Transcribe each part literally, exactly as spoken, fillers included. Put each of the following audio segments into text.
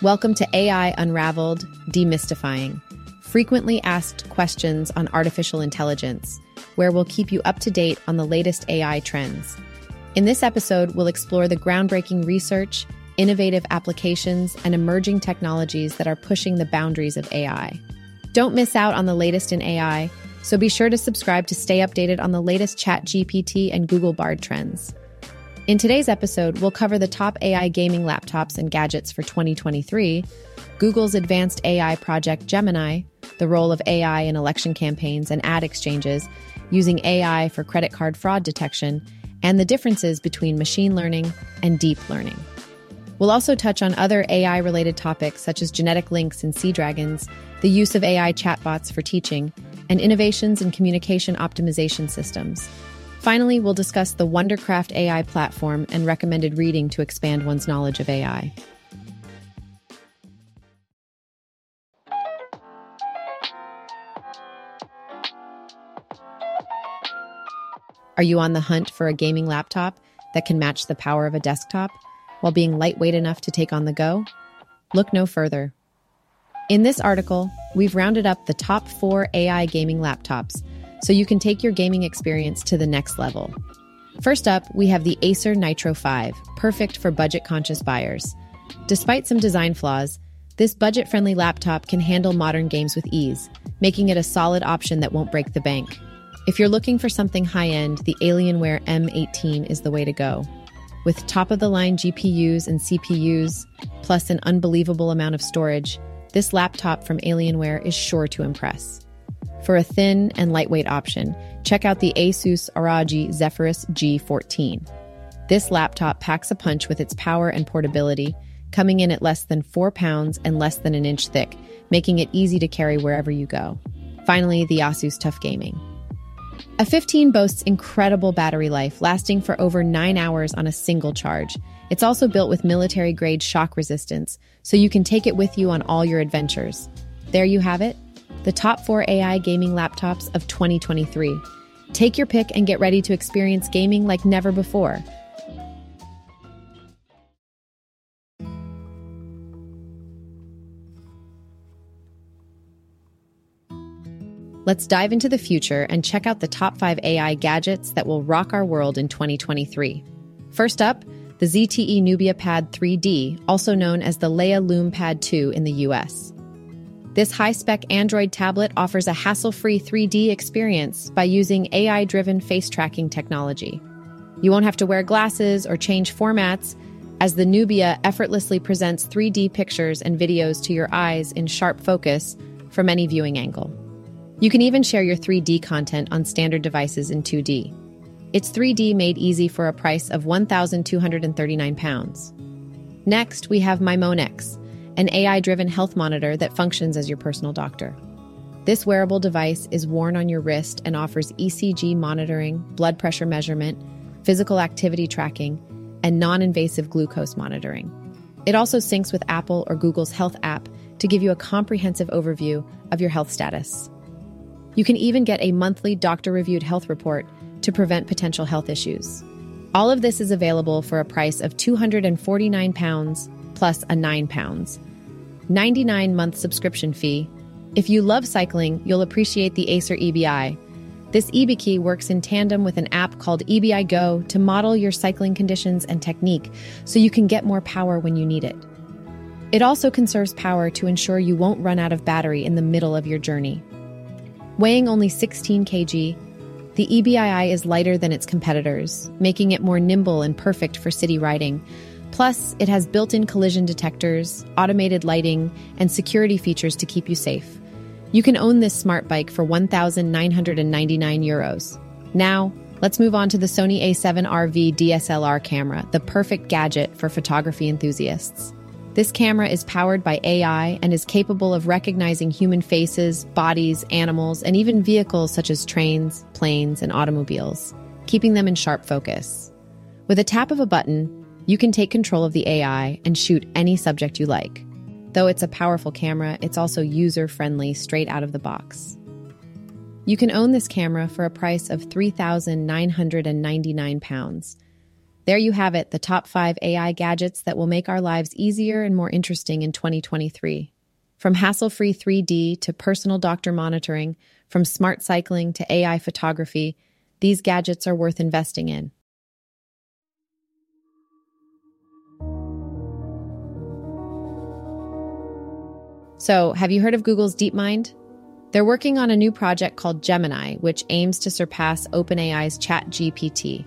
Welcome to A I Unraveled: Demystifying Frequently Asked Questions on Artificial Intelligence, where we'll keep you up to date on the latest A I trends. In this episode, we'll explore the groundbreaking research, innovative applications, and emerging technologies that are pushing the boundaries of A I. Don't miss out on the latest in A I, so be sure to subscribe to stay updated on the latest ChatGPT and Google Bard trends. In today's episode, we'll cover the top A I gaming laptops and gadgets for twenty twenty-three, Google's advanced A I project Gemini, the role of A I in election campaigns and ad exchanges, using A I for credit card fraud detection, and the differences between machine learning and deep learning. We'll also touch on other A I-related topics such as genetic links in sea dragons, the use of A I chatbots for teaching, and innovations in communication optimization systems. Finally, we'll discuss the Wondercraft A I platform and recommended reading to expand one's knowledge of A I. Are you on the hunt for a gaming laptop that can match the power of a desktop while being lightweight enough to take on the go? Look no further. In this article, we've rounded up the top four A I gaming laptops, so you can take your gaming experience to the next level. First up, we have the Acer Nitro five, perfect for budget-conscious buyers. Despite some design flaws, this budget-friendly laptop can handle modern games with ease, making it a solid option that won't break the bank. If you're looking for something high-end, the Alienware M eighteen is the way to go. With top-of-the-line G P Us and C P Us, plus an unbelievable amount of storage, this laptop from Alienware is sure to impress. For a thin and lightweight option, check out the Asus R O G Zephyrus G fourteen. This laptop packs a punch with its power and portability, coming in at less than four pounds and less than an inch thick, making it easy to carry wherever you go. Finally, the Asus Tough Gaming. A fifteen boasts incredible battery life, lasting for over nine hours on a single charge. It's also built with military-grade shock resistance, so you can take it with you on all your adventures. There you have it. The top four A I gaming laptops of twenty twenty-three. Take your pick and get ready to experience gaming like never before. Let's dive into the future and check out the top five A I gadgets that will rock our world in twenty twenty-three. First up, the Z T E Nubia Pad three D, also known as the Leia Loom Pad two in the U S. This high-spec Android tablet offers a hassle-free three D experience by using A I-driven face-tracking technology. You won't have to wear glasses or change formats, as the Nubia effortlessly presents three D pictures and videos to your eyes in sharp focus from any viewing angle. You can even share your three D content on standard devices in two D. It's three D made easy for a price of one thousand two hundred thirty-nine pounds. Next, we have MimoNex, an A I-driven health monitor that functions as your personal doctor. This wearable device is worn on your wrist and offers E C G monitoring, blood pressure measurement, physical activity tracking, and non-invasive glucose monitoring. It also syncs with Apple or Google's Health app to give you a comprehensive overview of your health status. You can even get a monthly doctor-reviewed health report to prevent potential health issues. All of this is available for a price of two hundred forty-nine pounds plus a nine pounds. ninety-nine month subscription fee. If you love cycling, you'll appreciate the Acer E B I. This E B I key works in tandem with an app called E B I Go to model your cycling conditions and technique so you can get more power when you need it. It also conserves power to ensure you won't run out of battery in the middle of your journey. Weighing only sixteen kilograms, the E B I is lighter than its competitors, making it more nimble and perfect for city riding. Plus, it has built-in collision detectors, automated lighting, and security features to keep you safe. You can own this smart bike for one thousand nine hundred ninety-nine euros. Now, let's move on to the Sony A seven R V D S L R camera, the perfect gadget for photography enthusiasts. This camera is powered by A I and is capable of recognizing human faces, bodies, animals, and even vehicles such as trains, planes, and automobiles, keeping them in sharp focus. With a tap of a button, you can take control of the A I and shoot any subject you like. Though it's a powerful camera, it's also user-friendly straight out of the box. You can own this camera for a price of three thousand nine hundred ninety-nine pounds. There you have it, the top five A I gadgets that will make our lives easier and more interesting in twenty twenty-three. From hassle-free three D to personal doctor monitoring, from smart cycling to A I photography, these gadgets are worth investing in. So, have you heard of Google's DeepMind? They're working on a new project called Gemini, which aims to surpass OpenAI's ChatGPT.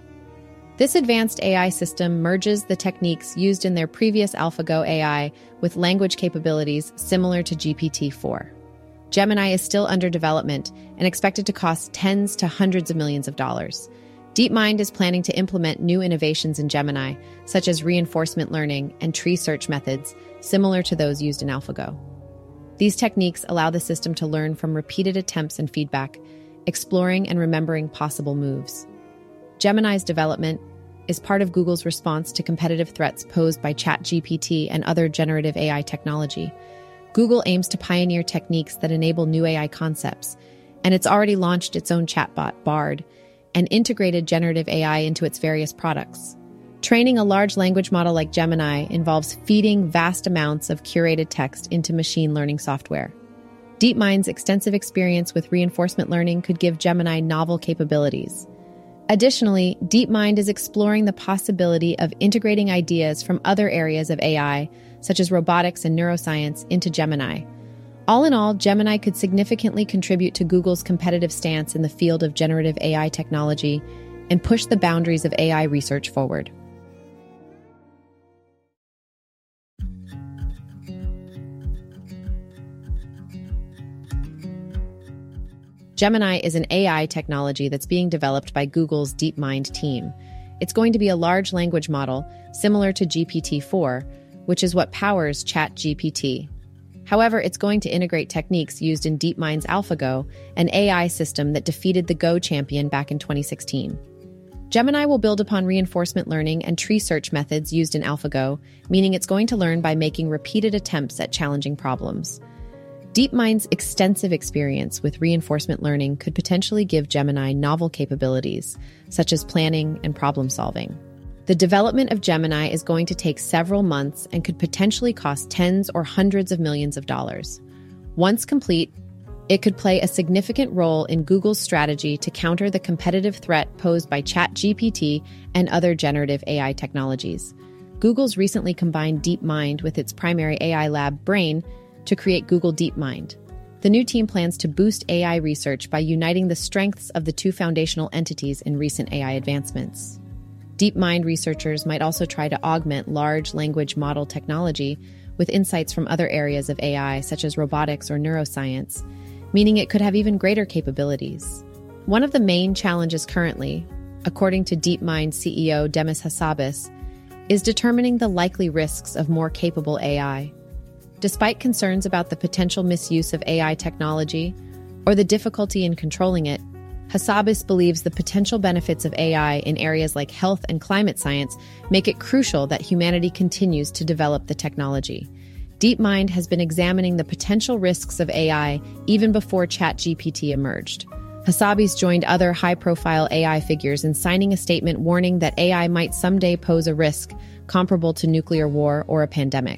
This advanced A I system merges the techniques used in their previous AlphaGo A I with language capabilities similar to G P T four. Gemini is still under development and expected to cost tens to hundreds of millions of dollars. DeepMind is planning to implement new innovations in Gemini, such as reinforcement learning and tree search methods similar to those used in AlphaGo. These techniques allow the system to learn from repeated attempts and feedback, exploring and remembering possible moves. Gemini's development is part of Google's response to competitive threats posed by ChatGPT and other generative A I technology. Google aims to pioneer techniques that enable new A I concepts, and it's already launched its own chatbot, Bard, and integrated generative A I into its various products. Training a large language model like Gemini involves feeding vast amounts of curated text into machine learning software. DeepMind's extensive experience with reinforcement learning could give Gemini novel capabilities. Additionally, DeepMind is exploring the possibility of integrating ideas from other areas of A I, such as robotics and neuroscience, into Gemini. All in all, Gemini could significantly contribute to Google's competitive stance in the field of generative A I technology and push the boundaries of A I research forward. Gemini is an A I technology that's being developed by Google's DeepMind team. It's going to be a large language model similar to G P T four, which is what powers ChatGPT. However, it's going to integrate techniques used in DeepMind's AlphaGo, an A I system that defeated the Go champion back in twenty sixteen. Gemini will build upon reinforcement learning and tree search methods used in AlphaGo, meaning it's going to learn by making repeated attempts at challenging problems. DeepMind's extensive experience with reinforcement learning could potentially give Gemini novel capabilities, such as planning and problem solving. The development of Gemini is going to take several months and could potentially cost tens or hundreds of millions of dollars. Once complete, it could play a significant role in Google's strategy to counter the competitive threat posed by ChatGPT and other generative A I technologies. Google's recently combined DeepMind with its primary A I lab, Brain, to create Google DeepMind. The new team plans to boost A I research by uniting the strengths of the two foundational entities in recent A I advancements. DeepMind researchers might also try to augment large language model technology with insights from other areas of A I, such as robotics or neuroscience, meaning it could have even greater capabilities. One of the main challenges currently, according to DeepMind C E O Demis Hassabis, is determining the likely risks of more capable A I. Despite concerns about the potential misuse of A I technology or the difficulty in controlling it, Hassabis believes the potential benefits of A I in areas like health and climate science make it crucial that humanity continues to develop the technology. DeepMind has been examining the potential risks of A I even before ChatGPT emerged. Hassabis joined other high-profile A I figures in signing a statement warning that A I might someday pose a risk comparable to nuclear war or a pandemic.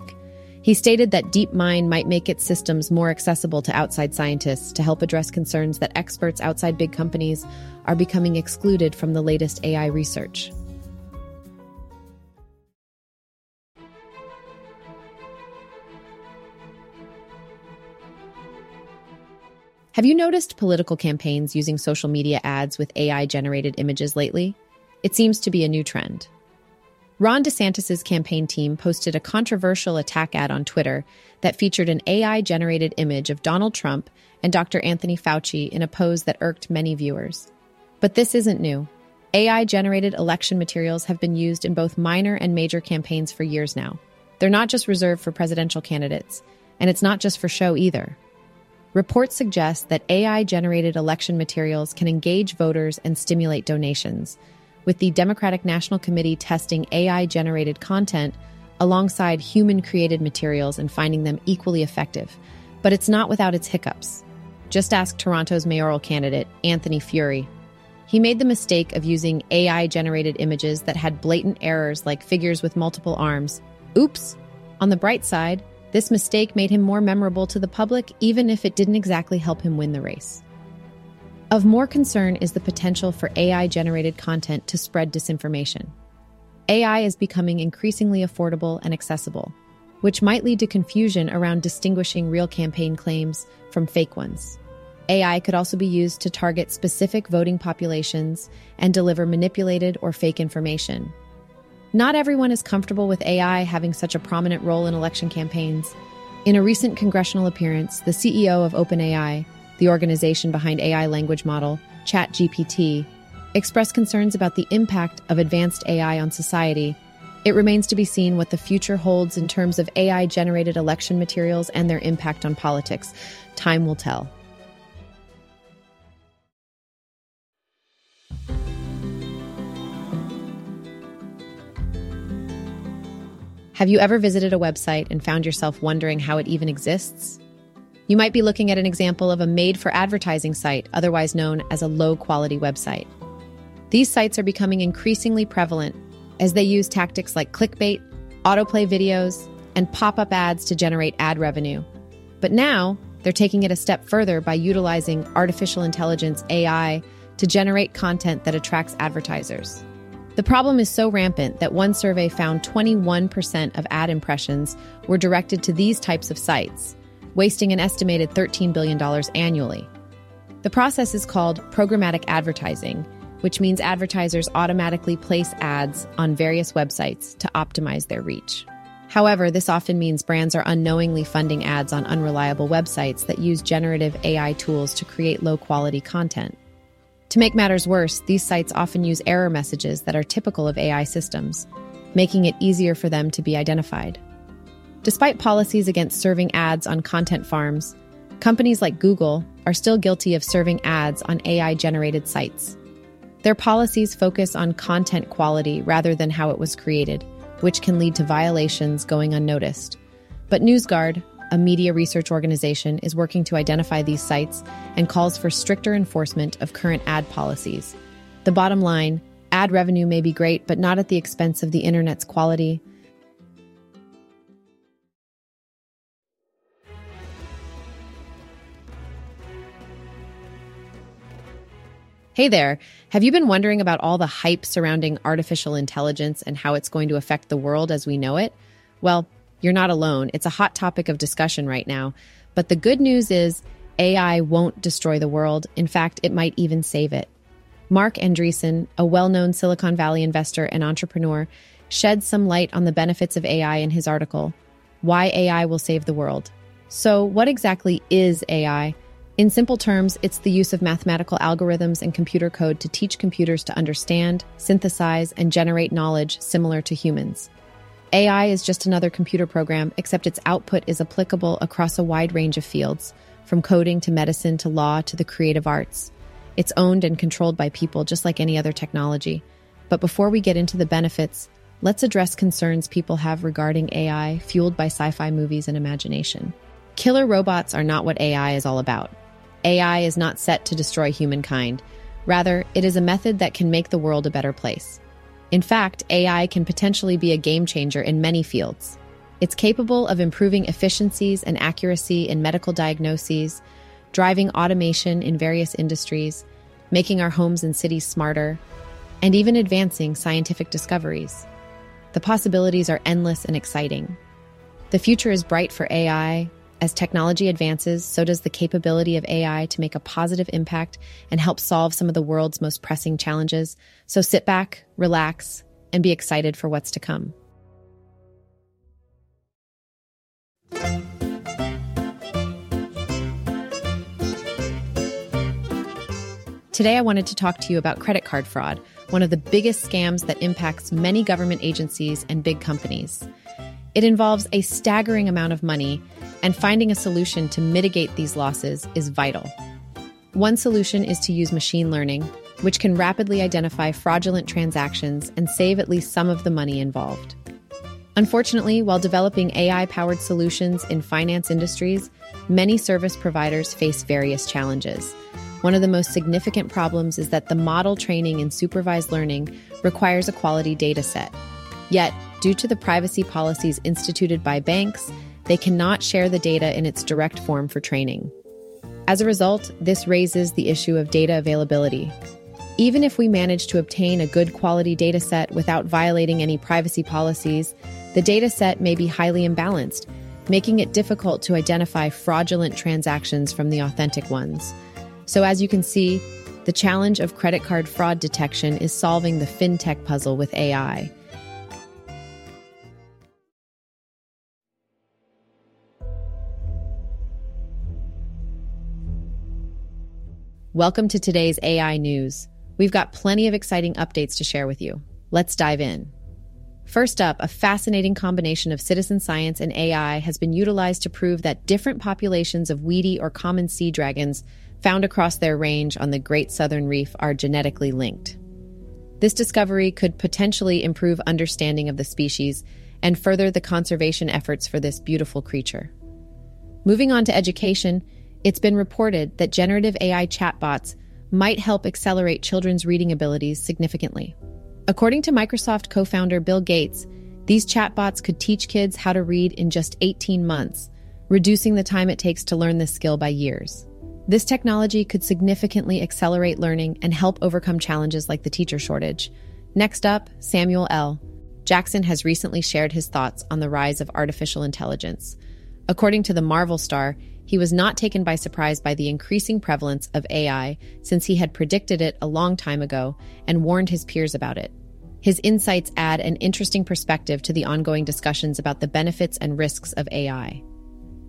He stated that DeepMind might make its systems more accessible to outside scientists to help address concerns that experts outside big companies are becoming excluded from the latest A I research. Have you noticed political campaigns using social media ads with A I-generated images lately? It seems to be a new trend. Ron DeSantis' campaign team posted a controversial attack ad on Twitter that featured an A I-generated image of Donald Trump and Doctor Anthony Fauci in a pose that irked many viewers. But this isn't new. A I-generated election materials have been used in both minor and major campaigns for years now. They're not just reserved for presidential candidates, and it's not just for show either. Reports suggest that A I-generated election materials can engage voters and stimulate donations, with the Democratic National Committee testing A I-generated content alongside human-created materials and finding them equally effective. But it's not without its hiccups. Just ask Toronto's mayoral candidate, Anthony Fury. He made the mistake of using A I-generated images that had blatant errors like figures with multiple arms. Oops! On the bright side, this mistake made him more memorable to the public, even if it didn't exactly help him win the race. Of more concern is the potential for A I-generated content to spread disinformation. A I is becoming increasingly affordable and accessible, which might lead to confusion around distinguishing real campaign claims from fake ones. A I could also be used to target specific voting populations and deliver manipulated or fake information. Not everyone is comfortable with A I having such a prominent role in election campaigns. In a recent congressional appearance, the C E O of OpenAI, the organization behind A I language model ChatGPT, expressed concerns about the impact of advanced A I on society. It remains to be seen what the future holds in terms of A I-generated election materials and their impact on politics. Time will tell. Have you ever visited a website and found yourself wondering how it even exists? You might be looking at an example of a made-for-advertising site, otherwise known as a low-quality website. These sites are becoming increasingly prevalent as they use tactics like clickbait, autoplay videos, and pop-up ads to generate ad revenue. But now, they're taking it a step further by utilizing artificial intelligence A I to generate content that attracts advertisers. The problem is so rampant that one survey found twenty-one percent of ad impressions were directed to these types of sites, wasting an estimated thirteen billion dollars annually. The process is called programmatic advertising, which means advertisers automatically place ads on various websites to optimize their reach. However, this often means brands are unknowingly funding ads on unreliable websites that use generative A I tools to create low-quality content. To make matters worse, these sites often use error messages that are typical of A I systems, making it easier for them to be identified. Despite policies against serving ads on content farms, companies like Google are still guilty of serving ads on A I-generated sites. Their policies focus on content quality rather than how it was created, which can lead to violations going unnoticed. But NewsGuard, a media research organization, is working to identify these sites and calls for stricter enforcement of current ad policies. The bottom line, ad revenue may be great, but not at the expense of the internet's quality. Hey there, have you been wondering about all the hype surrounding artificial intelligence and how it's going to affect the world as we know it? Well, you're not alone. It's a hot topic of discussion right now. But the good news is A I won't destroy the world. In fact, it might even save it. Mark Andreessen, a well-known Silicon Valley investor and entrepreneur, shed some light on the benefits of A I in his article, Why A I Will Save the World. So what exactly is A I? In simple terms, it's the use of mathematical algorithms and computer code to teach computers to understand, synthesize, and generate knowledge similar to humans. A I is just another computer program, except its output is applicable across a wide range of fields, from coding to medicine to law to the creative arts. It's owned and controlled by people, just like any other technology. But before we get into the benefits, let's address concerns people have regarding A I, fueled by sci-fi movies and imagination. Killer robots are not what A I is all about. A I is not set to destroy humankind. Rather, it is a method that can make the world a better place. In fact, A I can potentially be a game changer in many fields. It's capable of improving efficiencies and accuracy in medical diagnoses, driving automation in various industries, making our homes and cities smarter, and even advancing scientific discoveries. The possibilities are endless and exciting. The future is bright for A I. As technology advances, so does the capability of A I to make a positive impact and help solve some of the world's most pressing challenges. So sit back, relax, and be excited for what's to come. Today, I wanted to talk to you about credit card fraud, one of the biggest scams that impacts many government agencies and big companies. It involves a staggering amount of money, and finding a solution to mitigate these losses is vital. One solution is to use machine learning, which can rapidly identify fraudulent transactions and save at least some of the money involved. Unfortunately, while developing A I-powered solutions in finance industries, many service providers face various challenges. One of the most significant problems is that the model training in supervised learning requires a quality data set. Yet, due to the privacy policies instituted by banks, they cannot share the data in its direct form for training. As a result, this raises the issue of data availability. Even if we manage to obtain a good quality data set without violating any privacy policies, the data set may be highly imbalanced, making it difficult to identify fraudulent transactions from the authentic ones. So as you can see, the challenge of credit card fraud detection is solving the fintech puzzle with A I. Welcome to today's A I news. We've got plenty of exciting updates to share with you. Let's dive in. First up, a fascinating combination of citizen science and A I has been utilized to prove that different populations of weedy or common sea dragons found across their range on the Great Southern Reef are genetically linked. This discovery could potentially improve understanding of the species and further the conservation efforts for this beautiful creature. Moving on to education, it's been reported that generative A I chatbots might help accelerate children's reading abilities significantly. According to Microsoft co-founder Bill Gates, these chatbots could teach kids how to read in just eighteen months, reducing the time it takes to learn this skill by years. This technology could significantly accelerate learning and help overcome challenges like the teacher shortage. Next up, Samuel L. Jackson has recently shared his thoughts on the rise of artificial intelligence. According to the Marvel star, he was not taken by surprise by the increasing prevalence of A I, since he had predicted it a long time ago and warned his peers about it. His insights add an interesting perspective to the ongoing discussions about the benefits and risks of A I.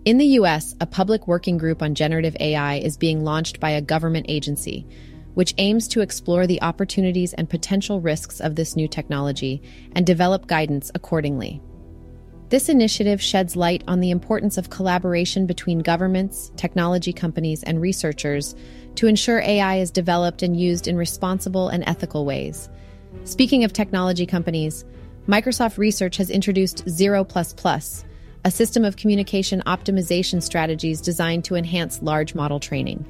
In the U S, a public working group on generative A I is being launched by a government agency, which aims to explore the opportunities and potential risks of this new technology and develop guidance accordingly. This initiative sheds light on the importance of collaboration between governments, technology companies, and researchers to ensure A I is developed and used in responsible and ethical ways. Speaking of technology companies, Microsoft Research has introduced Zero plus plus, a system of communication optimization strategies designed to enhance large model training.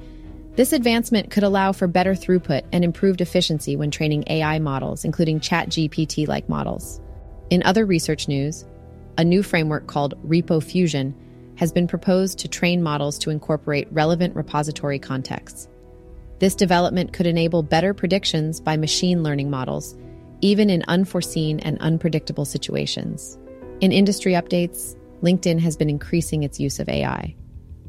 This advancement could allow for better throughput and improved efficiency when training A I models, including ChatGPT-like models. In other research news, a new framework called RepoFusion has been proposed to train models to incorporate relevant repository contexts. This development could enable better predictions by machine learning models, even in unforeseen and unpredictable situations. In industry updates, LinkedIn has been increasing its use of A I.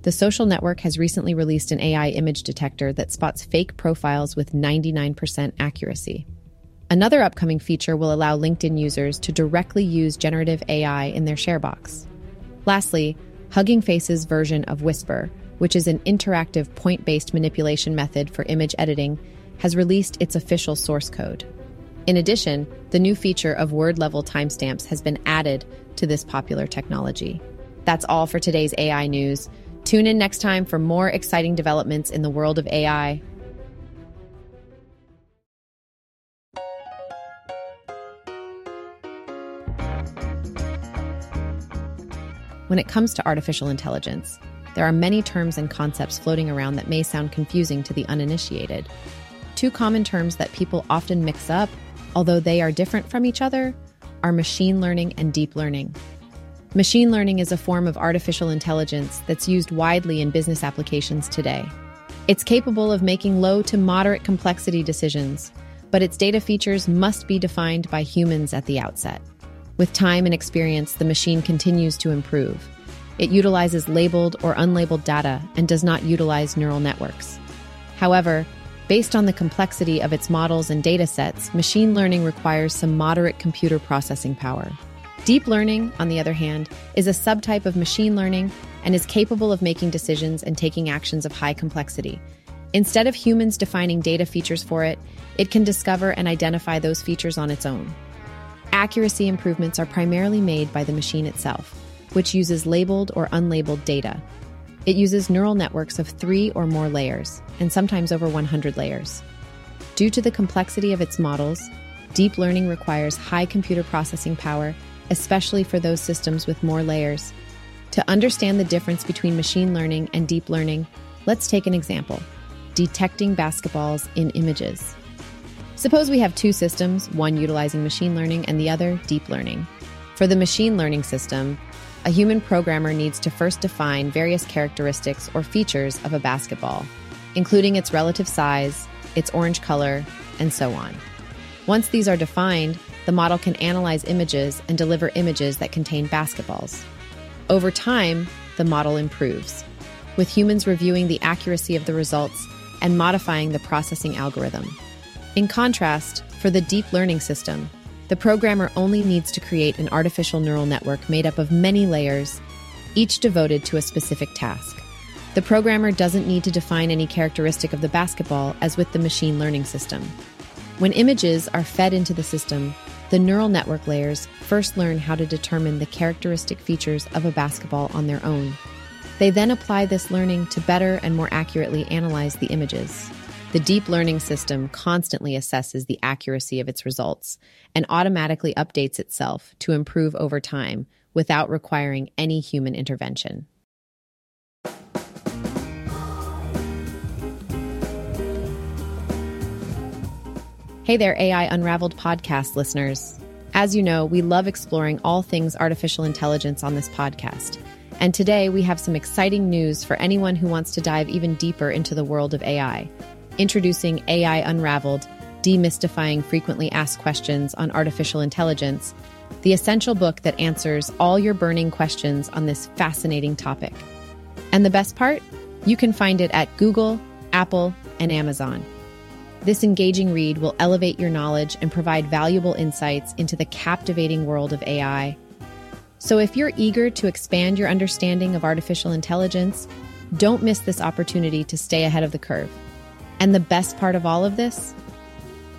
The social network has recently released an A I image detector that spots fake profiles with ninety-nine percent accuracy. Another upcoming feature will allow LinkedIn users to directly use generative A I in their share box. Lastly, Hugging Face's version of Whisper, which is an interactive point-based manipulation method for image editing, has released its official source code. In addition, the new feature of word-level timestamps has been added to this popular technology. That's all for today's A I news. Tune in next time for more exciting developments in the world of A I. When it comes to artificial intelligence, there are many terms and concepts floating around that may sound confusing to the uninitiated. Two common terms that people often mix up, although they are different from each other, are machine learning and deep learning. Machine learning is a form of artificial intelligence that's used widely in business applications today. It's capable of making low to moderate complexity decisions, but its data features must be defined by humans at the outset. With time and experience, the machine continues to improve. It utilizes labeled or unlabeled data and does not utilize neural networks. However, based on the complexity of its models and data sets, machine learning requires some moderate computer processing power. Deep learning, on the other hand, is a subtype of machine learning and is capable of making decisions and taking actions of high complexity. Instead of humans defining data features for it, it can discover and identify those features on its own. Accuracy improvements are primarily made by the machine itself, which uses labeled or unlabeled data. It uses neural networks of three or more layers, and sometimes over one hundred layers. Due to the complexity of its models, deep learning requires high computer processing power, especially for those systems with more layers. To understand the difference between machine learning and deep learning, let's take an example. detecting basketballs in images. Suppose we have two systems, one utilizing machine learning and the other deep learning. For the machine learning system, a human programmer needs to first define various characteristics or features of a basketball, including its relative size, its orange color, and so on. Once these are defined, the model can analyze images and deliver images that contain basketballs. Over time, the model improves, with humans reviewing the accuracy of the results and modifying the processing algorithm. In contrast, for the deep learning system, the programmer only needs to create an artificial neural network made up of many layers, each devoted to a specific task. The programmer doesn't need to define any characteristic of the basketball as with the machine learning system. When images are fed into the system, the neural network layers first learn how to determine the characteristic features of a basketball on their own. They then apply this learning to better and more accurately analyze the images. The deep learning system constantly assesses the accuracy of its results and automatically updates itself to improve over time without requiring any human intervention. Hey there, A I Unraveled podcast listeners. As you know, we love exploring all things artificial intelligence on this podcast. And today we have some exciting news for anyone who wants to dive even deeper into the world of A I. Introducing A I Unraveled: Demystifying Frequently Asked Questions on Artificial Intelligence, the essential book that answers all your burning questions on this fascinating topic. And the best part? You can find it at Google, Apple, and Amazon. This engaging read will elevate your knowledge and provide valuable insights into the captivating world of A I. So if you're eager to expand your understanding of artificial intelligence, don't miss this opportunity to stay ahead of the curve. And the best part of all of this?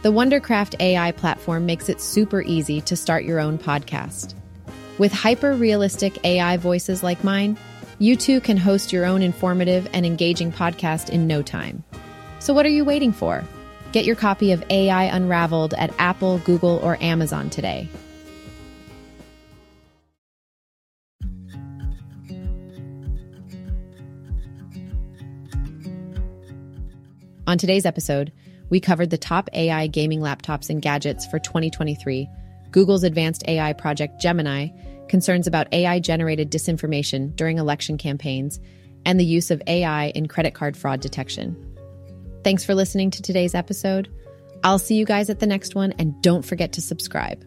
The Wondercraft A I platform makes it super easy to start your own podcast. With hyper-realistic A I voices like mine, you too can host your own informative and engaging podcast in no time. So what are you waiting for? Get your copy of A I Unraveled at Apple, Google, or Amazon today. On today's episode, we covered the top A I gaming laptops and gadgets for twenty twenty-three, Google's advanced A I project Gemini, concerns about A I-generated disinformation during election campaigns, and the use of A I in credit card fraud detection. Thanks for listening to today's episode. I'll see you guys at the next one, and don't forget to subscribe.